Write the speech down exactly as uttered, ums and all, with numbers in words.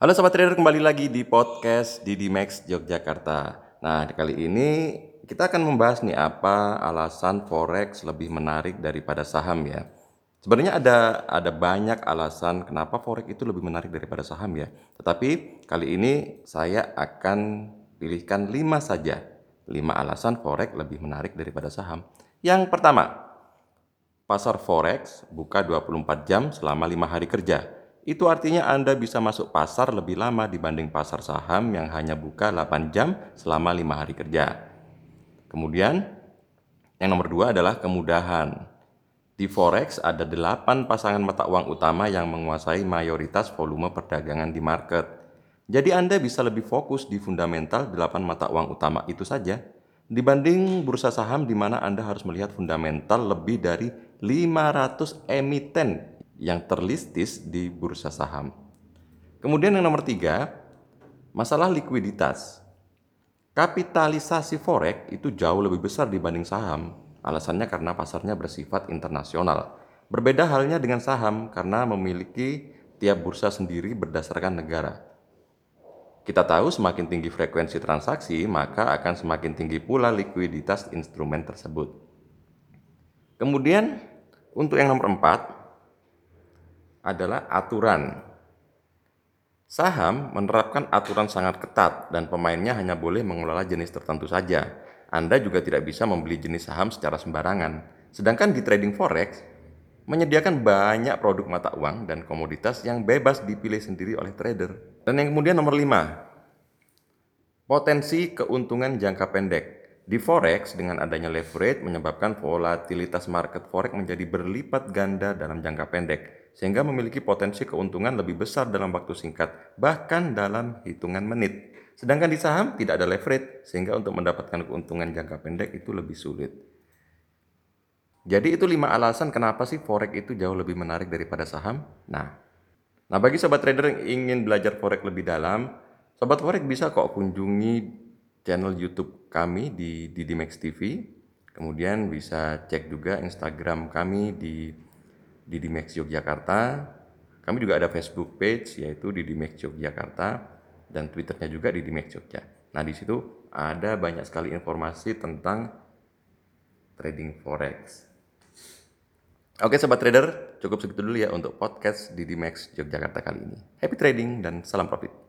Halo Sobat Trader, kembali lagi di podcast Didimax Yogyakarta. Nah, kali ini kita akan membahas nih apa alasan forex lebih menarik daripada saham ya. Sebenarnya ada ada banyak alasan kenapa forex itu lebih menarik daripada saham ya. Tetapi kali ini saya akan pilihkan lima saja. lima alasan forex lebih menarik daripada saham. Yang pertama, pasar forex buka dua puluh empat jam selama lima hari kerja. Itu artinya Anda bisa masuk pasar lebih lama dibanding pasar saham yang hanya buka delapan jam selama lima hari kerja. Kemudian, yang nomor dua adalah kemudahan. Di forex ada delapan pasangan mata uang utama yang menguasai mayoritas volume perdagangan di market. Jadi Anda bisa lebih fokus di fundamental delapan mata uang utama itu saja dibanding bursa saham di mana Anda harus melihat fundamental lebih dari lima ratus emiten yang terlistis di bursa saham. Kemudian yang nomor tiga, masalah likuiditas. Kapitalisasi forex itu jauh lebih besar dibanding saham. Alasannya karena pasarnya bersifat internasional. Berbeda halnya dengan saham karena memiliki tiap bursa sendiri berdasarkan negara. Kita tahu semakin tinggi frekuensi transaksi, maka akan semakin tinggi pula likuiditas instrumen tersebut. Kemudian untuk yang nomor empat, adalah aturan. Saham menerapkan aturan sangat ketat dan pemainnya hanya boleh mengelola jenis tertentu saja. Anda juga tidak bisa membeli jenis saham secara sembarangan. Sedangkan di trading forex menyediakan banyak produk mata uang dan komoditas yang bebas dipilih sendiri oleh trader. Dan yang kemudian nomor lima, potensi keuntungan jangka pendek. Di forex dengan adanya leverage menyebabkan volatilitas market forex menjadi berlipat ganda dalam jangka pendek, sehingga memiliki potensi keuntungan lebih besar dalam waktu singkat, bahkan dalam hitungan menit. Sedangkan di saham tidak ada leverage, sehingga untuk mendapatkan keuntungan jangka pendek itu lebih sulit. Jadi itu lima alasan kenapa sih forex itu jauh lebih menarik daripada saham. Nah, nah bagi sobat trader yang ingin belajar forex lebih dalam, sobat forex bisa kok kunjungi channel YouTube kami di Didimax T V. Kemudian bisa cek juga Instagram kami di Didimax Yogyakarta. Kami juga ada Facebook page yaitu Didimax Yogyakarta dan Twitternya juga Didimax Jogja. Nah, di situ ada banyak sekali informasi tentang trading forex. Oke, sobat trader, cukup segitu dulu ya untuk podcast Didimax Yogyakarta kali ini. Happy trading dan salam profit.